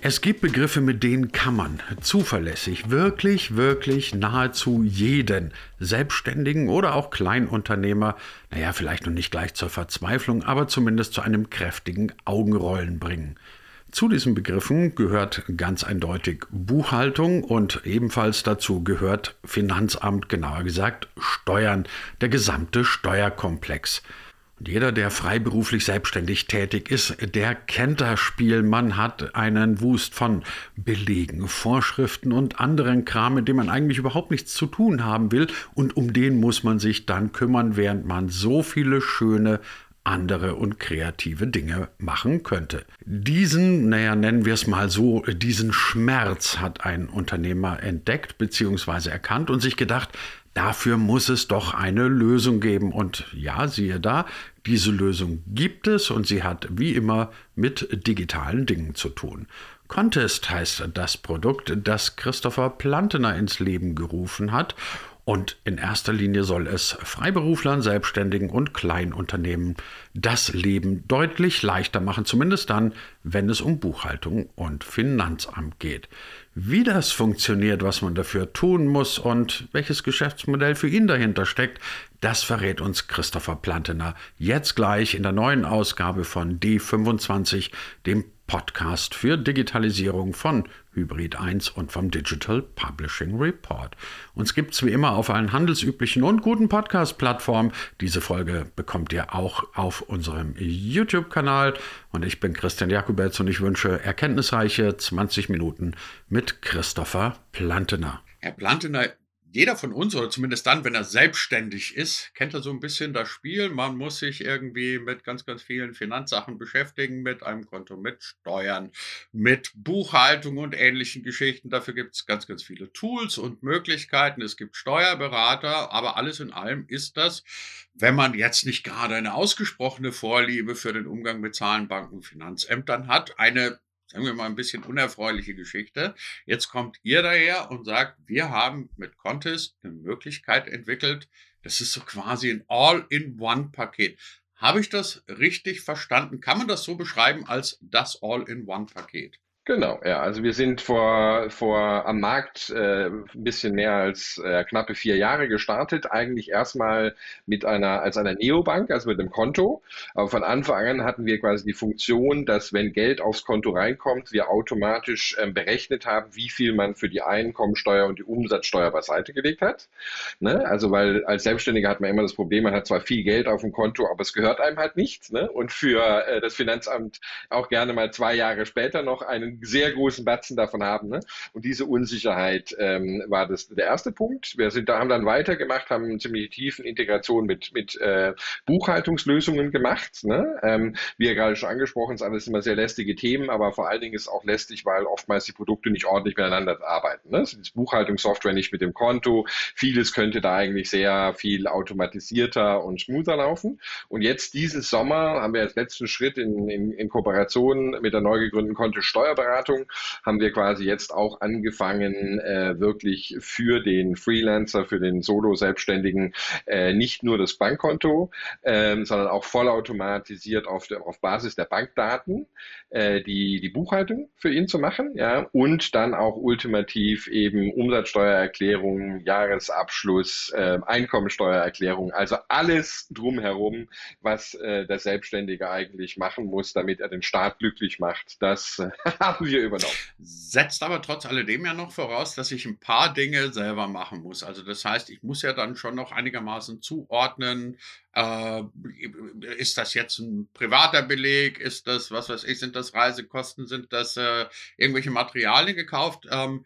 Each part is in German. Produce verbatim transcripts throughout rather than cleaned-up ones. Es gibt Begriffe, mit denen kann man zuverlässig wirklich, wirklich nahezu jeden Selbstständigen oder auch Kleinunternehmer, naja, vielleicht noch nicht gleich zur Verzweiflung, aber zumindest zu einem kräftigen Augenrollen bringen. Zu diesen Begriffen gehört ganz eindeutig Buchhaltung und ebenfalls dazu gehört Finanzamt, genauer gesagt Steuern, der gesamte Steuerkomplex. Und jeder, der freiberuflich selbstständig tätig ist, der kennt das Spiel. Man hat einen Wust von Belegen, Vorschriften und anderen Kram, mit dem man eigentlich überhaupt nichts zu tun haben will. Und um den muss man sich dann kümmern, während man so viele schöne andere und kreative Dinge machen könnte. Diesen, naja, nennen wir es mal so, diesen Schmerz hat ein Unternehmer entdeckt bzw. erkannt und sich gedacht, dafür muss es doch eine Lösung geben. Und ja, siehe da, diese Lösung gibt es und sie hat wie immer mit digitalen Dingen zu tun. Kontist heißt das Produkt, das Christopher Plantener ins Leben gerufen hat. Und in erster Linie soll es Freiberuflern, Selbstständigen und Kleinunternehmen das Leben deutlich leichter machen, zumindest dann, wenn es um Buchhaltung und Finanzamt geht. Wie das funktioniert, was man dafür tun muss und welches Geschäftsmodell für ihn dahinter steckt, das verrät uns Christopher Plantener jetzt gleich in der neuen Ausgabe von D fünfundzwanzig, dem Podcast für Digitalisierung von Hybrid eins und vom Digital Publishing Report. Uns gibt's wie immer auf allen handelsüblichen und guten Podcast-Plattformen. Diese Folge bekommt ihr auch auf unserem YouTube-Kanal. Und ich bin Christian Jakubetz und ich wünsche erkenntnisreiche zwanzig Minuten mit Christopher Plantener. Herr Plantener, jeder von uns, oder zumindest dann, wenn er selbstständig ist, kennt er so ein bisschen das Spiel. Man muss sich irgendwie mit ganz, ganz vielen Finanzsachen beschäftigen, mit einem Konto, mit Steuern, mit Buchhaltung und ähnlichen Geschichten. Dafür gibt es ganz, ganz viele Tools und Möglichkeiten. Es gibt Steuerberater, aber alles in allem ist das, wenn man jetzt nicht gerade eine ausgesprochene Vorliebe für den Umgang mit Zahlen, Banken und Finanzämtern hat, eine, sagen wir mal, ein bisschen unerfreuliche Geschichte. Jetzt kommt ihr daher und sagt, wir haben mit Kontist eine Möglichkeit entwickelt. Das ist so quasi ein All-in-One-Paket. Habe ich das richtig verstanden? Kann man das so beschreiben als das All-in-One-Paket? Genau, ja. Also wir sind vor, vor am Markt äh, ein bisschen mehr als äh, knappe vier Jahre gestartet. Eigentlich erstmal mit einer als einer Neobank, also mit einem Konto. Aber von Anfang an hatten wir quasi die Funktion, dass wenn Geld aufs Konto reinkommt, wir automatisch ähm, berechnet haben, wie viel man für die Einkommensteuer und die Umsatzsteuer beiseite gelegt hat. Ne? Also weil als Selbstständiger hat man immer das Problem, man hat zwar viel Geld auf dem Konto, aber es gehört einem halt nicht. Ne? Und für äh, das Finanzamt auch gerne mal zwei Jahre später noch einen sehr großen Batzen davon haben. Ne? Und diese Unsicherheit ähm, war das der erste Punkt. Wir sind, da haben dann weitergemacht, haben eine ziemlich tiefen Integration mit, mit äh, Buchhaltungslösungen gemacht. Ne? Ähm, wie ja gerade schon angesprochen, sind alles immer sehr lästige Themen, aber vor allen Dingen ist es auch lästig, weil oftmals die Produkte nicht ordentlich miteinander arbeiten. Ne? Also die Buchhaltungssoftware nicht mit dem Konto. Vieles könnte da eigentlich sehr viel automatisierter und smoother laufen. Und jetzt diesen Sommer haben wir als letzten Schritt in, in, in Kooperation mit der neu gegründeten Kontist Steuerberatung haben wir quasi jetzt auch angefangen, äh, wirklich für den Freelancer, für den Solo-Selbstständigen äh, nicht nur das Bankkonto, äh, sondern auch vollautomatisiert auf, der, auf Basis der Bankdaten äh, die, die Buchhaltung für ihn zu machen, ja, und dann auch ultimativ eben Umsatzsteuererklärung, Jahresabschluss, äh, Einkommensteuererklärung, also alles drumherum, was äh, der Selbstständige eigentlich machen muss, damit er den Staat glücklich macht. Das äh, wir übernommen. Setzt aber trotz alledem ja noch voraus, dass ich ein paar Dinge selber machen muss. Also das heißt, ich muss ja dann schon noch einigermaßen zuordnen, äh, ist das jetzt ein privater Beleg, ist das, was weiß ich, sind das Reisekosten, sind das äh, irgendwelche Materialien gekauft, ähm,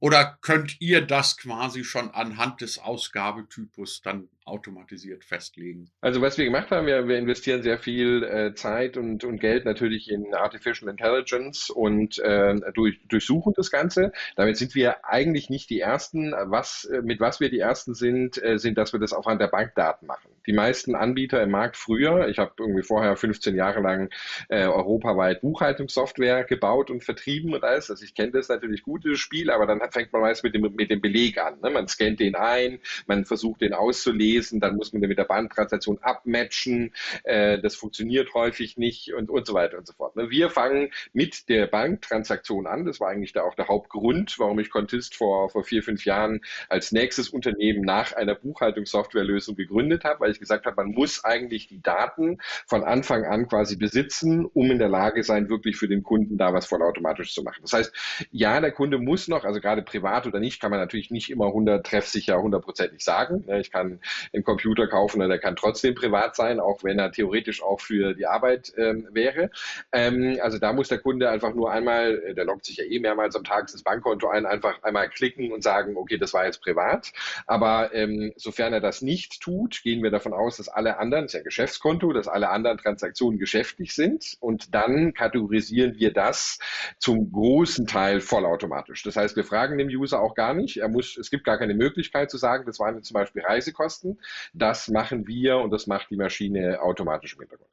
oder könnt ihr das quasi schon anhand des Ausgabetypus dann automatisiert festlegen? Also was wir gemacht haben, wir, wir investieren sehr viel äh, Zeit und, und Geld natürlich in Artificial Intelligence und äh, durch, durchsuchen das Ganze. Damit sind wir eigentlich nicht die Ersten. Was, mit was wir die Ersten sind, äh, sind, dass wir das anhand der Bankdaten machen. Die meisten Anbieter im Markt früher, ich habe irgendwie vorher fünfzehn Jahre lang äh, europaweit Buchhaltungssoftware gebaut und vertrieben und alles. Also ich kenne das natürlich gut, das Spiel, aber dann fängt man meist mit dem, mit dem Beleg an. Ne? Man scannt den ein, man versucht den auszulesen, lesen, dann muss man den mit der Banktransaktion abmatchen, äh, das funktioniert häufig nicht und, und so weiter und so fort. Wir fangen mit der Banktransaktion an, das war eigentlich da auch der Hauptgrund, warum ich Kontist vor, vor vier, fünf Jahren als nächstes Unternehmen nach einer Buchhaltungssoftwarelösung gegründet habe, weil ich gesagt habe, man muss eigentlich die Daten von Anfang an quasi besitzen, um in der Lage sein, wirklich für den Kunden da was vollautomatisch zu machen. Das heißt, ja, der Kunde muss noch, also gerade privat oder nicht, kann man natürlich nicht immer hundert treffsicher, hundertprozentig sagen. Ich kann einen Computer kaufen und er kann trotzdem privat sein, auch wenn er theoretisch auch für die Arbeit ähm, wäre. Ähm, also da muss der Kunde einfach nur einmal, der loggt sich ja eh mehrmals am Tag ins Bankkonto ein, einfach einmal klicken und sagen, okay, das war jetzt privat. Aber ähm, sofern er das nicht tut, gehen wir davon aus, dass alle anderen, das ist ja ein Geschäftskonto, dass alle anderen Transaktionen geschäftlich sind und dann kategorisieren wir das zum großen Teil vollautomatisch. Das heißt, wir fragen dem User auch gar nicht, er muss, es gibt gar keine Möglichkeit zu sagen, das waren jetzt zum Beispiel Reisekosten, das machen wir und das macht die Maschine automatisch im Hintergrund.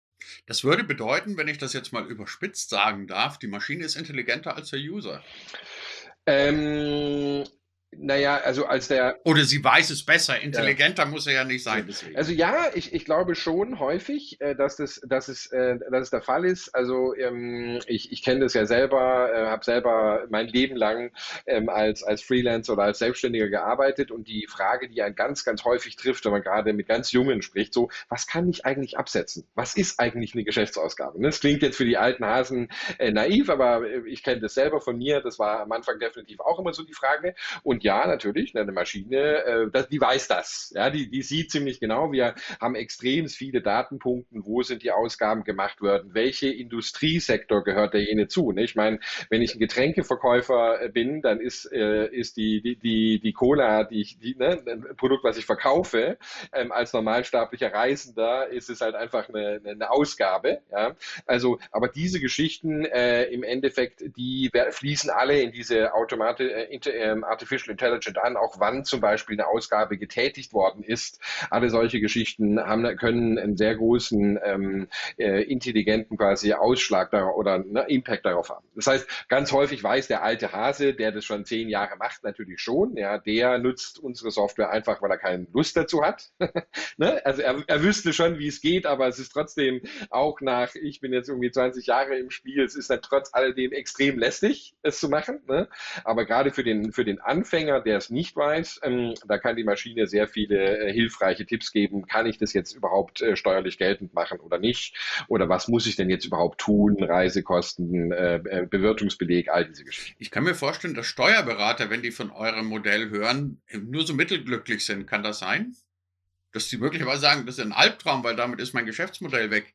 Das würde bedeuten, wenn ich das jetzt mal überspitzt sagen darf, die Maschine ist intelligenter als der User. Ähm... Naja, also als der... Oder sie weiß es besser, intelligenter ja. muss er ja nicht sein. Deswegen. Also ja, ich, ich glaube schon häufig, dass das, dass es, dass es der Fall ist. Also ich, ich kenne das ja selber, habe selber mein Leben lang als, als Freelancer oder als Selbstständiger gearbeitet und die Frage, die einen ganz, ganz häufig trifft, wenn man gerade mit ganz Jungen spricht, so, was kann ich eigentlich absetzen? Was ist eigentlich eine Geschäftsausgabe? Das klingt jetzt für die alten Hasen naiv, aber ich kenne das selber von mir. Das war am Anfang definitiv auch immer so die Frage. Und ja, natürlich, eine Maschine, die weiß das. Ja, die, die sieht ziemlich genau. Wir haben extrem viele Datenpunkte, wo sind die Ausgaben gemacht worden, welche Industriesektor gehört der jene zu. Ich meine, wenn ich ein Getränkeverkäufer bin, dann ist, ist die, die, die, die Cola, die ich, die, ne, ein Produkt, was ich verkaufe, als normalsterblicher Reisender ist es halt einfach eine, eine Ausgabe. Ja? Also, aber diese Geschichten äh, im Endeffekt, die fließen alle in diese Automate, äh, Artificial Intelligent an, auch wann zum Beispiel eine Ausgabe getätigt worden ist. Alle solche Geschichten haben, können einen sehr großen ähm, äh, intelligenten quasi Ausschlag darauf, oder ne, Impact darauf haben. Das heißt, ganz häufig weiß der alte Hase, der das schon zehn Jahre macht, natürlich schon, ja, der nutzt unsere Software einfach, weil er keine Lust dazu hat. Ne? Also er, er wüsste schon, wie es geht, aber es ist trotzdem auch nach, ich bin jetzt irgendwie zwanzig Jahre im Spiel, es ist dann trotz alledem extrem lästig, es zu machen. Ne? Aber gerade für den, für den Anfänger, der es nicht weiß, ähm, da kann die Maschine sehr viele äh, hilfreiche Tipps geben. Kann ich das jetzt überhaupt äh, steuerlich geltend machen oder nicht? Oder was muss ich denn jetzt überhaupt tun? Reisekosten, äh, Bewirtungsbeleg, all diese Geschichten. Ich kann mir vorstellen, dass Steuerberater, wenn die von eurem Modell hören, nur so mittelglücklich sind. Kann das sein? Dass die möglicherweise sagen, das ist ein Albtraum, weil damit ist mein Geschäftsmodell weg.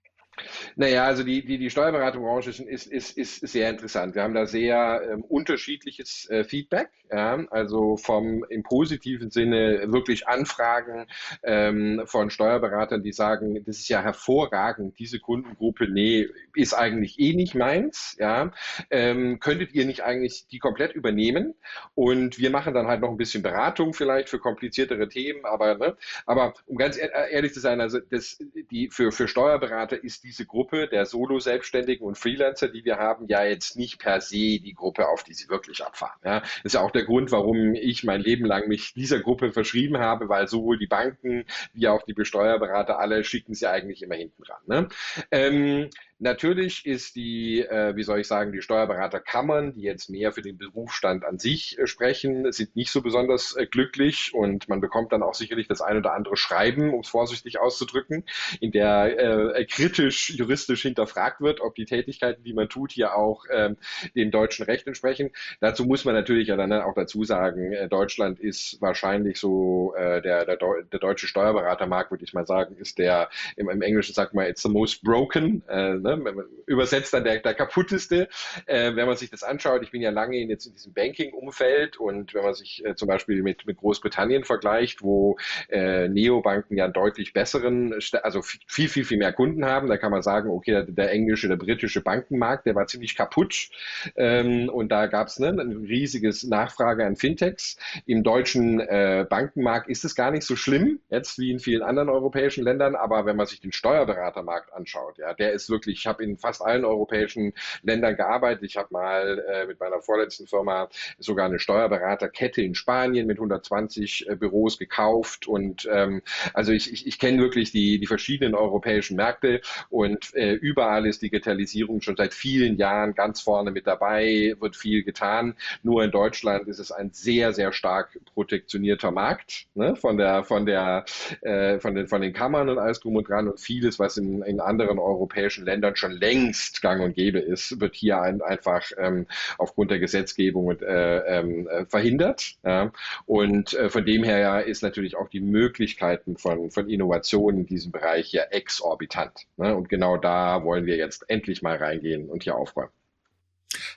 Naja, also die, die, die Steuerberaterbranche ist, ist, ist sehr interessant. Wir haben da sehr ähm, unterschiedliches äh, Feedback, ja? Also vom im positiven Sinne wirklich Anfragen ähm, von Steuerberatern, die sagen, das ist ja hervorragend, diese Kundengruppe, nee, ist eigentlich eh nicht meins, ja? ähm, könntet ihr nicht eigentlich die komplett übernehmen und wir machen dann halt noch ein bisschen Beratung vielleicht für kompliziertere Themen, aber, ne? aber um ganz ehrlich zu sein, also das, die, für, für Steuerberater ist die diese Gruppe der Solo-Selbstständigen und Freelancer, die wir haben, ja jetzt nicht per se die Gruppe, auf die sie wirklich abfahren. Ja, das ist ja auch der Grund, warum ich mein Leben lang mich dieser Gruppe verschrieben habe, weil sowohl die Banken wie auch die Steuerberater, alle schicken sie eigentlich immer hinten ran. Ne? Ähm, Natürlich ist die, äh, wie soll ich sagen, die Steuerberaterkammern, die jetzt mehr für den Berufsstand an sich äh, sprechen, sind nicht so besonders äh, glücklich und man bekommt dann auch sicherlich das ein oder andere Schreiben, um es vorsichtig auszudrücken, in der äh, kritisch juristisch hinterfragt wird, ob die Tätigkeiten, die man tut, hier auch äh, dem deutschen Recht entsprechen. Dazu muss man natürlich ja dann auch dazu sagen, äh, Deutschland ist wahrscheinlich so, äh, der, der, der deutsche Steuerberatermarkt, würde ich mal sagen, ist der, im, im Englischen sagt man, it's the most broken, äh, ne? Übersetzt dann der, der kaputteste, äh, wenn man sich das anschaut. Ich bin ja lange in, jetzt in diesem Banking-Umfeld und wenn man sich äh, zum Beispiel mit, mit Großbritannien vergleicht, wo äh, Neobanken ja einen deutlich besseren, also viel, viel, viel mehr Kunden haben, da kann man sagen, okay, der, der englische, der britische Bankenmarkt, der war ziemlich kaputt ähm, und da gab es ne, ein riesiges Nachfrage an Fintechs. Im deutschen äh, Bankenmarkt ist es gar nicht so schlimm, jetzt wie in vielen anderen europäischen Ländern, aber wenn man sich den Steuerberatermarkt anschaut, ja, der ist wirklich Ich habe in fast allen europäischen Ländern gearbeitet. Ich habe mal äh, mit meiner vorletzten Firma sogar eine Steuerberaterkette in Spanien mit hundertzwanzig äh, Büros gekauft. Und ähm, also ich, ich, ich kenne wirklich die, die verschiedenen europäischen Märkte. Und äh, überall ist Digitalisierung schon seit vielen Jahren ganz vorne mit dabei, wird viel getan. Nur in Deutschland ist es ein sehr, sehr stark protektionierter Markt, ne? von, der, von, der, äh, von, den, von den Kammern und alles drum und dran. Und vieles, was in, in anderen europäischen Ländern schon längst gang und gäbe ist, wird hier ein, einfach ähm, aufgrund der Gesetzgebung und, äh, äh, verhindert. Ja? Und äh, von dem her ist natürlich auch die Möglichkeiten von, von Innovationen in diesem Bereich ja exorbitant. Ne? Und genau da wollen wir jetzt endlich mal reingehen und hier aufräumen.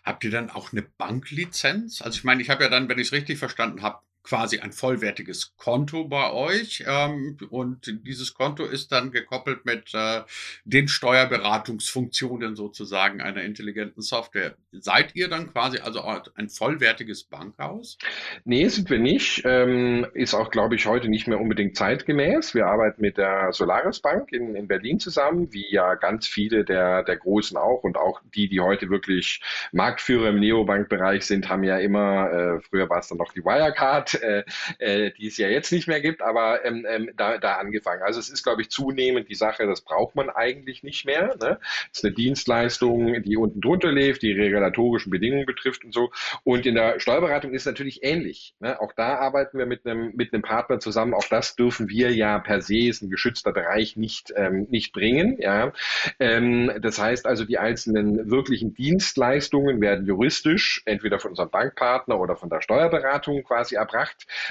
Habt ihr dann auch eine Banklizenz? Also ich meine, ich habe ja dann, wenn ich es richtig verstanden habe, quasi ein vollwertiges Konto bei euch. Ähm, und dieses Konto ist dann gekoppelt mit äh, den Steuerberatungsfunktionen sozusagen einer intelligenten Software. Seid ihr dann quasi also ein vollwertiges Bankhaus? Nee, sind wir nicht. Ähm, ist auch, glaube ich, heute nicht mehr unbedingt zeitgemäß. Wir arbeiten mit der Solaris Bank in, in Berlin zusammen, wie ja ganz viele der, der Großen auch. Und auch die, die heute wirklich Marktführer im Neobank-Bereich sind, haben ja immer, äh, früher war es dann noch die Wirecard, die es ja jetzt nicht mehr gibt, aber ähm, ähm, da, da angefangen. Also es ist, glaube ich, zunehmend die Sache, das braucht man eigentlich nicht mehr. Ne? Das ist eine Dienstleistung, die unten drunter lebt, die regulatorischen Bedingungen betrifft und so. Und in der Steuerberatung ist es natürlich ähnlich. Ne? Auch da arbeiten wir mit einem mit einem Partner zusammen. Auch das dürfen wir ja per se, ist ein geschützter Bereich, nicht, ähm, nicht bringen. Ja? Ähm, das heißt also, die einzelnen wirklichen Dienstleistungen werden juristisch entweder von unserem Bankpartner oder von der Steuerberatung quasi ab.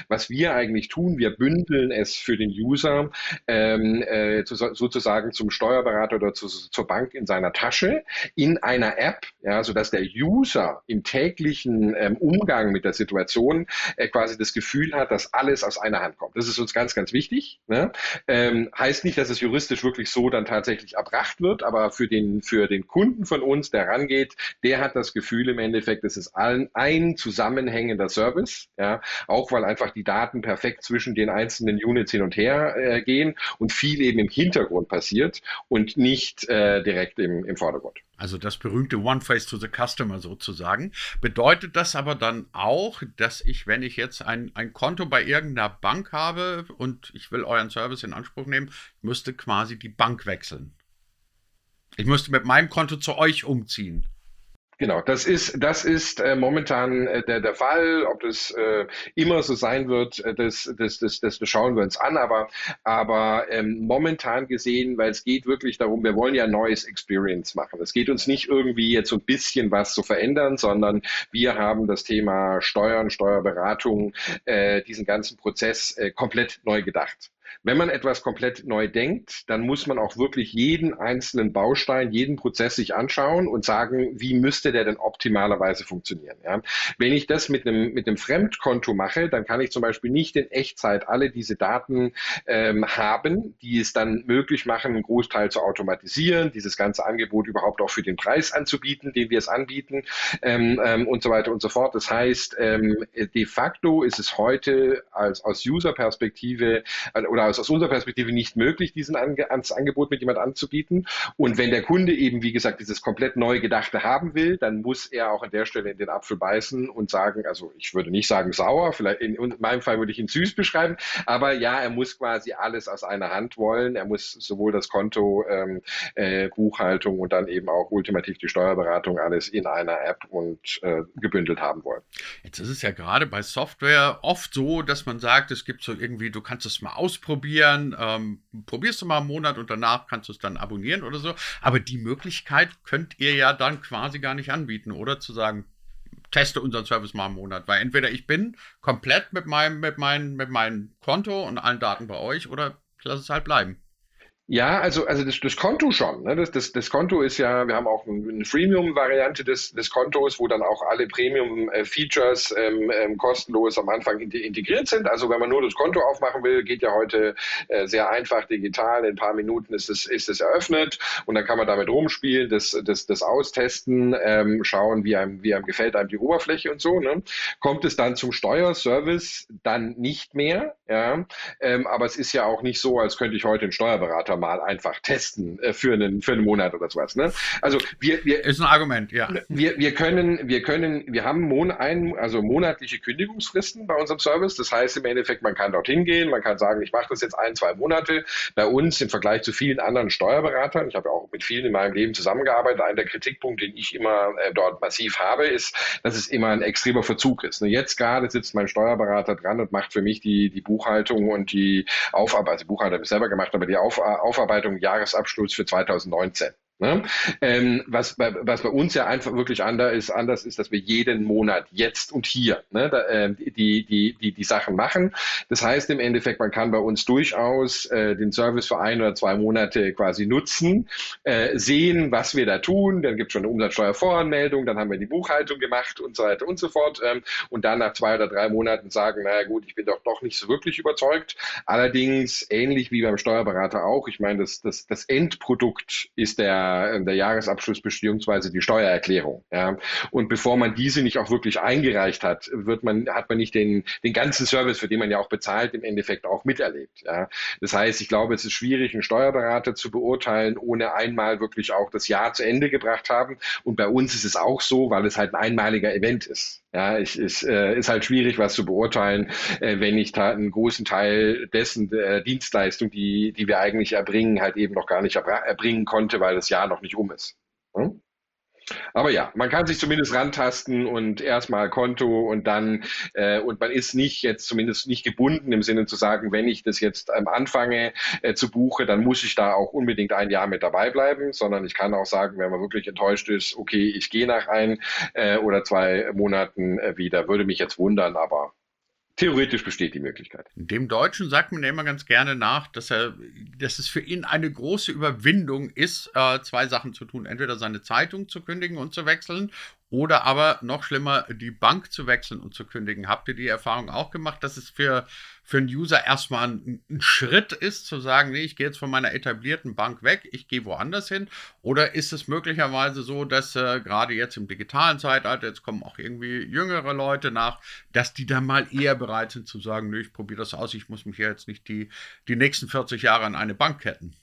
Was wir eigentlich tun, wir bündeln es für den User ähm, äh, zu, sozusagen zum Steuerberater oder zu, zur Bank in seiner Tasche in einer App, ja, sodass der User im täglichen ähm, Umgang mit der Situation äh, quasi das Gefühl hat, dass alles aus einer Hand kommt. Das ist uns ganz, ganz wichtig. Ne? Ähm, heißt nicht, dass es juristisch wirklich so dann tatsächlich erbracht wird, aber für den, für den Kunden von uns, der rangeht, der hat das Gefühl im Endeffekt, es ist allen ein zusammenhängender Service, ja, auch weil einfach die Daten perfekt zwischen den einzelnen Units hin und her äh, gehen und viel eben im Hintergrund passiert und nicht äh, direkt im, im Vordergrund. Also das berühmte One Face to the Customer sozusagen. Bedeutet das aber dann auch, dass ich, wenn ich jetzt ein, ein Konto bei irgendeiner Bank habe und ich will euren Service in Anspruch nehmen, müsste quasi die Bank wechseln? Ich müsste mit meinem Konto zu euch umziehen? Genau, das ist, das ist äh, momentan äh, der, der Fall. Ob das äh, immer so sein wird, äh, das, das, das, das schauen wir uns an. Aber, aber ähm, momentan gesehen, weil es geht wirklich darum, wir wollen ja ein neues Experience machen. Es geht uns nicht irgendwie jetzt so ein bisschen was zu verändern, sondern wir haben das Thema Steuern, Steuerberatung, äh, diesen ganzen Prozess äh, komplett neu gedacht. Wenn man etwas komplett neu denkt, dann muss man auch wirklich jeden einzelnen Baustein, jeden Prozess sich anschauen und sagen, wie müsste der denn optimalerweise funktionieren. Ja? Wenn ich das mit einem, mit einem Fremdkonto mache, dann kann ich zum Beispiel nicht in Echtzeit alle diese Daten ähm, haben, die es dann möglich machen, einen Großteil zu automatisieren, dieses ganze Angebot überhaupt auch für den Preis anzubieten, den wir es anbieten ähm, ähm, und so weiter und so fort. Das heißt, ähm, de facto ist es heute als, aus User-Perspektive oder aus unserer Perspektive nicht möglich, diesen Ange- ans Angebot mit jemand anzubieten. Und wenn der Kunde eben, wie gesagt, dieses komplett neu Gedachte haben will, dann muss er auch an der Stelle in den Apfel beißen und sagen, also ich würde nicht sagen sauer, vielleicht in, in meinem Fall würde ich ihn süß beschreiben, aber ja, er muss quasi alles aus einer Hand wollen. Er muss sowohl das Konto, ähm, äh, Buchhaltung und dann eben auch ultimativ die Steuerberatung alles in einer App und äh, gebündelt haben wollen. Jetzt ist es ja gerade bei Software oft so, dass man sagt, es gibt so irgendwie, du kannst es mal ausprobieren, probieren, ähm, probierst du mal einen Monat und danach kannst du es dann abonnieren oder so. Aber die Möglichkeit könnt ihr ja dann quasi gar nicht anbieten, oder? Zu sagen, teste unseren Service mal einen Monat, weil entweder ich bin komplett mit meinem, mit meinem, mit meinem Konto und allen Daten bei euch oder ich lasse es halt bleiben. Ja, also, also das, das Konto schon. Ne? Das, das, das Konto ist ja, wir haben auch eine Freemium-Variante des, des Kontos, wo dann auch alle Premium-Features ähm, ähm, kostenlos am Anfang integriert sind. Also wenn man nur das Konto aufmachen will, geht ja heute äh, sehr einfach digital. In ein paar Minuten ist es, ist es eröffnet und dann kann man damit rumspielen, das, das, das austesten, ähm, schauen, wie einem, wie einem gefällt einem die Oberfläche und so. Ne? Kommt es dann zum Steuerservice? Dann nicht mehr. Ja? Ähm, aber es ist ja auch nicht so, als könnte ich heute einen Steuerberater einfach mal einfach testen äh, für einen für einen Monat oder sowas. Ne? Also wir, wir ist ein Argument, ja. Wir, wir können wir können wir haben mon ein, also monatliche Kündigungsfristen bei unserem Service. Das heißt im Endeffekt, man kann dorthin gehen, man kann sagen, ich mache das jetzt ein, zwei Monate. Bei uns im Vergleich zu vielen anderen Steuerberatern, ich habe ja auch mit vielen in meinem Leben zusammengearbeitet. Einer der Kritikpunkte, den ich immer äh, dort massiv habe, ist, dass es immer ein extremer Verzug ist. Ne? Jetzt gerade sitzt mein Steuerberater dran und macht für mich die die Buchhaltung und die Aufarbeitung, also Buchhaltung habe ich selber gemacht, aber die Auf, Aufarbeitung Jahresabschluss für zweitausendneunzehn. Ne? Ähm, was, bei, was bei uns ja einfach wirklich anders ist, anders ist, dass wir jeden Monat jetzt und hier ne, da, äh, die, die, die, die Sachen machen. Das heißt im Endeffekt, man kann bei uns durchaus äh, den Service für ein oder zwei Monate quasi nutzen, äh, sehen, was wir da tun. Dann gibt es schon eine Umsatzsteuervoranmeldung, dann haben wir die Buchhaltung gemacht und so weiter und so fort. Ähm, und dann nach zwei oder drei Monaten sagen, naja gut, ich bin doch doch nicht so wirklich überzeugt. Allerdings ähnlich wie beim Steuerberater auch. Ich meine, das, das, das Endprodukt ist der der Jahresabschluss bzw. die Steuererklärung. Ja. Und bevor man diese nicht auch wirklich eingereicht hat, wird man, hat man nicht den, den ganzen Service, für den man ja auch bezahlt, im Endeffekt auch miterlebt. Ja. Das heißt, ich glaube, es ist schwierig, einen Steuerberater zu beurteilen, ohne einmal wirklich auch das Jahr zu Ende gebracht haben. Und bei uns ist es auch so, weil es halt ein einmaliger Event ist. Ja, ich, ich, äh, ist halt schwierig, was zu beurteilen, äh, wenn ich da einen großen Teil dessen äh, Dienstleistung, die, die wir eigentlich erbringen, halt eben noch gar nicht erbringen konnte, weil das Jahr noch nicht um ist. Hm? Aber ja, man kann sich zumindest rantasten und erstmal Konto und dann, äh, und man ist nicht jetzt zumindest nicht gebunden im Sinne zu sagen, wenn ich das jetzt ähm, anfange äh, zu buchen, dann muss ich da auch unbedingt ein Jahr mit dabei bleiben, sondern ich kann auch sagen, wenn man wirklich enttäuscht ist, okay, ich gehe nach ein äh, oder zwei Monaten äh, wieder, würde mich jetzt wundern, aber theoretisch besteht die Möglichkeit. Dem Deutschen sagt man ja immer ganz gerne nach, dass er, dass es für ihn eine große Überwindung ist, äh, zwei Sachen zu tun. Entweder seine Zeitung zu kündigen und zu wechseln oder aber noch schlimmer, die Bank zu wechseln und zu kündigen. Habt ihr die Erfahrung auch gemacht, dass es für, für einen User erstmal ein, ein Schritt ist, zu sagen, nee, ich gehe jetzt von meiner etablierten Bank weg, ich gehe woanders hin? Oder ist es möglicherweise so, dass äh, gerade jetzt im digitalen Zeitalter, jetzt kommen auch irgendwie jüngere Leute nach, dass die da mal eher bereit sind zu sagen, nee, ich probiere das aus, ich muss mich ja jetzt nicht die, die nächsten vierzig Jahre an eine Bank ketten?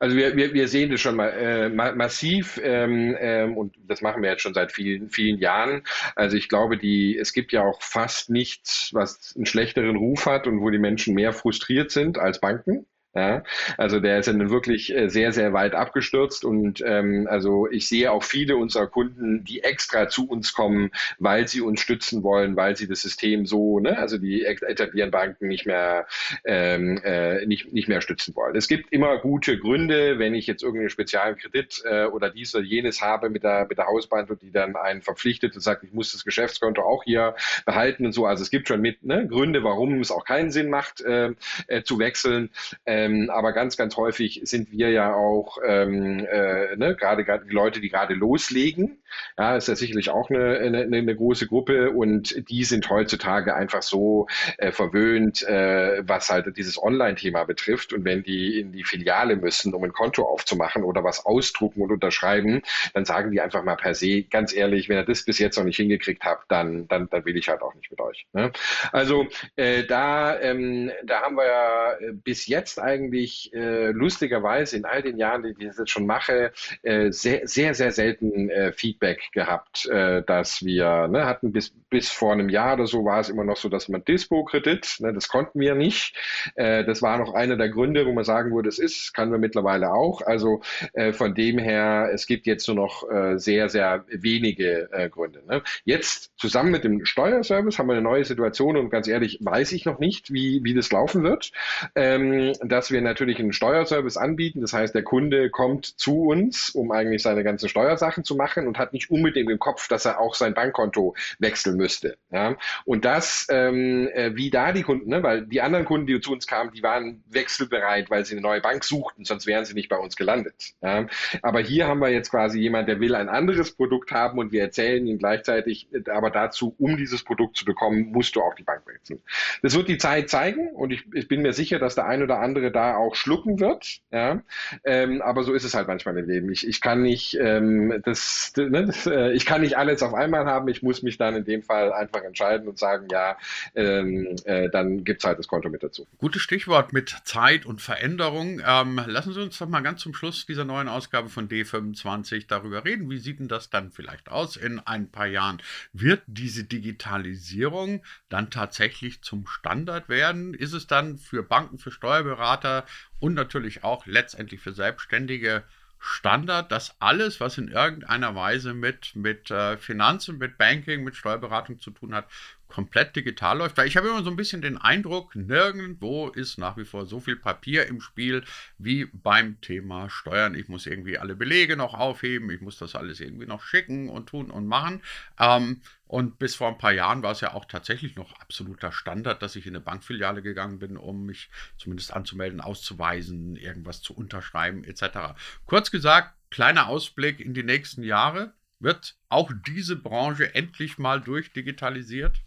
Also wir, wir, wir sehen das schon mal äh, massiv ähm, ähm, und das machen wir jetzt schon seit vielen, vielen Jahren. Also ich glaube, die, es gibt ja auch fast nichts, was einen schlechteren Ruf hat und wo die Menschen mehr frustriert sind als Banken. Ja, also der ist ja nun wirklich sehr, sehr weit abgestürzt und ähm, also ich sehe auch viele unserer Kunden, die extra zu uns kommen, weil sie uns stützen wollen, weil sie das System so, ne, also die etablierten Banken nicht mehr ähm, äh, nicht, nicht mehr stützen wollen. Es gibt immer gute Gründe, wenn ich jetzt irgendeinen speziellen Kredit äh, oder dies oder jenes habe mit der, mit der Hausbank und die dann einen verpflichtet und sagt, ich muss das Geschäftskonto auch hier behalten und so. Also es gibt schon mit ne, Gründe, warum es auch keinen Sinn macht, äh, äh, zu wechseln. Äh, Aber ganz, ganz häufig sind wir ja auch ähm, äh, ne, gerade die Leute, die gerade loslegen. Ja, ist ja sicherlich auch eine, eine, eine große Gruppe und die sind heutzutage einfach so äh, verwöhnt, äh, was halt dieses Online-Thema betrifft. Und wenn die in die Filiale müssen, um ein Konto aufzumachen oder was ausdrucken und unterschreiben, dann sagen die einfach mal per se, ganz ehrlich, wenn ihr das bis jetzt noch nicht hingekriegt habt, dann, dann, dann will ich halt auch nicht mit euch. Ne? Also äh, da, ähm, da haben wir ja bis jetzt eigentlich eigentlich äh, lustigerweise in all den Jahren, die ich das jetzt schon mache, äh, sehr, sehr, sehr selten äh, Feedback gehabt, äh, dass wir ne, hatten bis, bis vor einem Jahr oder so war es immer noch so, dass man Dispo-Kredit, ne, das konnten wir nicht. Äh, das war noch einer der Gründe, wo man sagen würde, es ist, können wir mittlerweile auch. Also äh, von dem her, es gibt jetzt nur noch äh, sehr, sehr wenige äh, Gründe. Ne? Jetzt zusammen mit dem Steuerservice haben wir eine neue Situation und ganz ehrlich, weiß ich noch nicht, wie, wie das laufen wird. Ähm, das dass wir natürlich einen Steuerservice anbieten. Das heißt, der Kunde kommt zu uns, um eigentlich seine ganzen Steuersachen zu machen und hat nicht unbedingt im Kopf, dass er auch sein Bankkonto wechseln müsste. Ja? Und das, ähm, wie da die Kunden, ne? Weil die anderen Kunden, die zu uns kamen, die waren wechselbereit, weil sie eine neue Bank suchten, sonst wären sie nicht bei uns gelandet. Ja? Aber hier haben wir jetzt quasi jemand, der will ein anderes Produkt haben und wir erzählen ihm gleichzeitig, aber dazu, um dieses Produkt zu bekommen, musst du auch die Bank wechseln. Das wird die Zeit zeigen und ich, ich bin mir sicher, dass der ein oder andere äh, da auch schlucken wird. Ja? Ähm, aber so ist es halt manchmal im Leben. Ich, ich kann nicht ähm, das, ne, das äh, ich kann nicht alles auf einmal haben. Ich muss mich dann in dem Fall einfach entscheiden und sagen, ja, ähm, äh, dann gibt's halt das Konto mit dazu. Gutes Stichwort mit Zeit und Veränderung. Ähm, lassen Sie uns doch mal ganz zum Schluss dieser neuen Ausgabe von D fünfundzwanzig darüber reden. Wie sieht denn das dann vielleicht aus in ein paar Jahren? Wird diese Digitalisierung dann tatsächlich zum Standard werden? Ist es dann für Banken, für Steuerberater und natürlich auch letztendlich für Selbstständige Standard, dass alles, was in irgendeiner Weise mit, mit äh, Finanzen, mit Banking, mit Steuerberatung zu tun hat, komplett digital läuft? Weil ich habe immer so ein bisschen den Eindruck, nirgendwo ist nach wie vor so viel Papier im Spiel wie beim Thema Steuern. Ich muss irgendwie alle Belege noch aufheben, ich muss das alles irgendwie noch schicken und tun und machen. Ähm, und bis vor ein paar Jahren war es ja auch tatsächlich noch absoluter Standard, dass ich in eine Bankfiliale gegangen bin, um mich zumindest anzumelden, auszuweisen, irgendwas zu unterschreiben et cetera. Kurz gesagt, kleiner Ausblick in die nächsten Jahre. Wird auch diese Branche endlich mal durchdigitalisiert?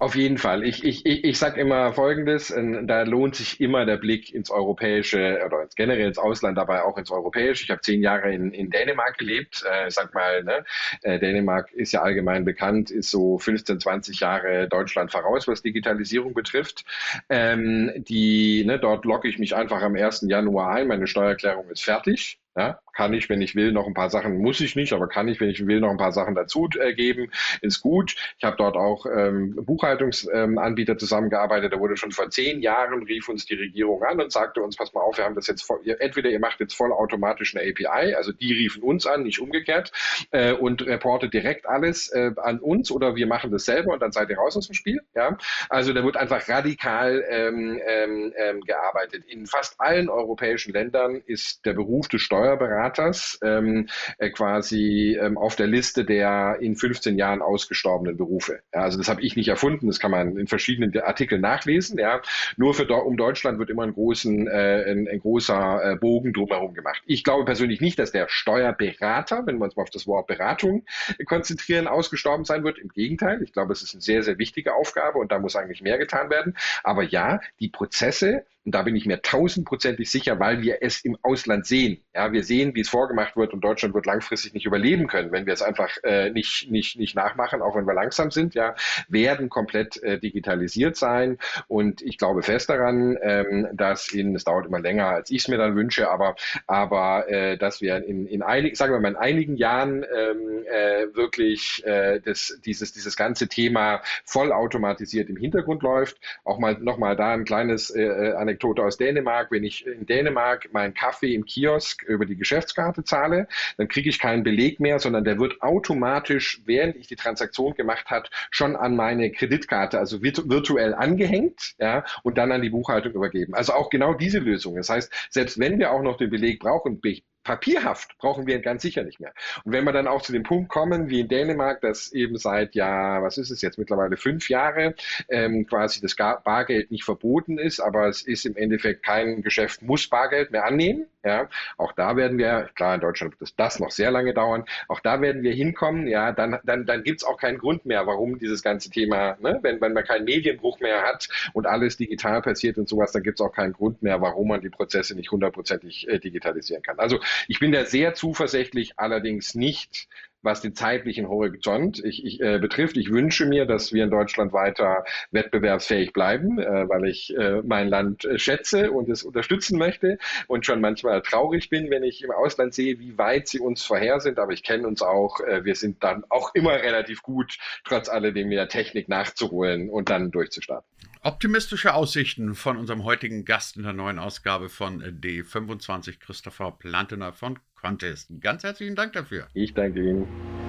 Auf jeden Fall. Ich, ich, ich sage immer Folgendes, da lohnt sich immer der Blick ins europäische oder ins generell ins Ausland, dabei auch ins europäische. Ich habe zehn Jahre in, in Dänemark gelebt. Äh, sag mal, ne? äh, Dänemark ist ja allgemein bekannt, ist so fünfzehn, zwanzig Jahre Deutschland voraus, was Digitalisierung betrifft. Ähm, die, ne, dort logge ich mich einfach am ersten Januar ein, meine Steuererklärung ist fertig. Ja, kann ich, wenn ich will, noch ein paar Sachen, muss ich nicht, aber kann ich, wenn ich will, noch ein paar Sachen dazu äh, geben, ist gut. Ich habe dort auch ähm, Buchhaltungsanbieter ähm, zusammengearbeitet, da wurde schon vor zehn Jahren, rief uns die Regierung an und sagte uns, pass mal auf, wir haben das jetzt, voll, ihr, entweder ihr macht jetzt vollautomatisch eine A P I, also die riefen uns an, nicht umgekehrt, äh, und reportet direkt alles äh, an uns, oder wir machen das selber und dann seid ihr raus aus dem Spiel. Ja? Also da wird einfach radikal ähm, ähm, gearbeitet. In fast allen europäischen Ländern ist der Beruf des Steuerberaters Steuerberaters ähm, äh, quasi ähm, auf der Liste der in fünfzehn Jahren ausgestorbenen Berufe. Ja, also das habe ich nicht erfunden, das kann man in verschiedenen Artikeln nachlesen. Ja. Nur für um Deutschland wird immer ein, großen, äh, ein, ein großer äh, Bogen drumherum gemacht. Ich glaube persönlich nicht, dass der Steuerberater, wenn wir uns mal auf das Wort Beratung äh, konzentrieren, ausgestorben sein wird. Im Gegenteil, ich glaube, es ist eine sehr, sehr wichtige Aufgabe und da muss eigentlich mehr getan werden. Aber ja, die Prozesse, und da bin ich mir tausendprozentig sicher, weil wir es im Ausland sehen. Ja, wir sehen, wie es vorgemacht wird und Deutschland wird langfristig nicht überleben können, wenn wir es einfach äh, nicht, nicht, nicht nachmachen, auch wenn wir langsam sind, ja, werden komplett äh, digitalisiert sein. Und ich glaube fest daran, ähm, dass in, es dauert immer länger, als ich es mir dann wünsche, aber, aber äh, dass wir in, in, einig, sagen wir mal, in einigen Jahren ähm, äh, wirklich äh, das, dieses, dieses ganze Thema vollautomatisiert im Hintergrund läuft. Auch mal nochmal da ein kleines äh, Anekdote aus Dänemark. Wenn ich in Dänemark meinen Kaffee im Kiosk über die Geschäftskarte zahle, dann kriege ich keinen Beleg mehr, sondern der wird automatisch, während ich die Transaktion gemacht habe, schon an meine Kreditkarte, also virtu- virtuell angehängt, ja, und dann an die Buchhaltung übergeben. Also auch genau diese Lösung. Das heißt, selbst wenn wir auch noch den Beleg brauchen, papierhaft brauchen wir ganz sicher nicht mehr. Und wenn wir dann auch zu dem Punkt kommen, wie in Dänemark, dass eben seit, ja, was ist es jetzt, mittlerweile fünf Jahre ähm, quasi das Bargeld nicht verboten ist, aber es ist im Endeffekt kein Geschäft, muss Bargeld mehr annehmen. Ja, auch da werden wir, klar, in Deutschland wird das, das noch sehr lange dauern, auch da werden wir hinkommen, ja, dann, dann, dann gibt es auch keinen Grund mehr, warum dieses ganze Thema, ne, wenn, wenn man keinen Medienbruch mehr hat und alles digital passiert und sowas, dann gibt es auch keinen Grund mehr, warum man die Prozesse nicht hundertprozentig äh, digitalisieren kann. Also ich bin da sehr zuversichtlich, allerdings nicht, was den zeitlichen Horizont ich, ich, äh, betrifft. Ich wünsche mir, dass wir in Deutschland weiter wettbewerbsfähig bleiben, äh, weil ich äh, mein Land äh, schätze und es unterstützen möchte und schon manchmal traurig bin, wenn ich im Ausland sehe, wie weit sie uns vorher sind. Aber ich kenne uns auch. Äh, wir sind dann auch immer relativ gut, trotz alledem mit der Technik nachzuholen und dann durchzustarten. Optimistische Aussichten von unserem heutigen Gast in der neuen Ausgabe von D fünfundzwanzig, Christopher Plantener von Kontist. Ganz herzlichen Dank dafür. Ich danke Ihnen.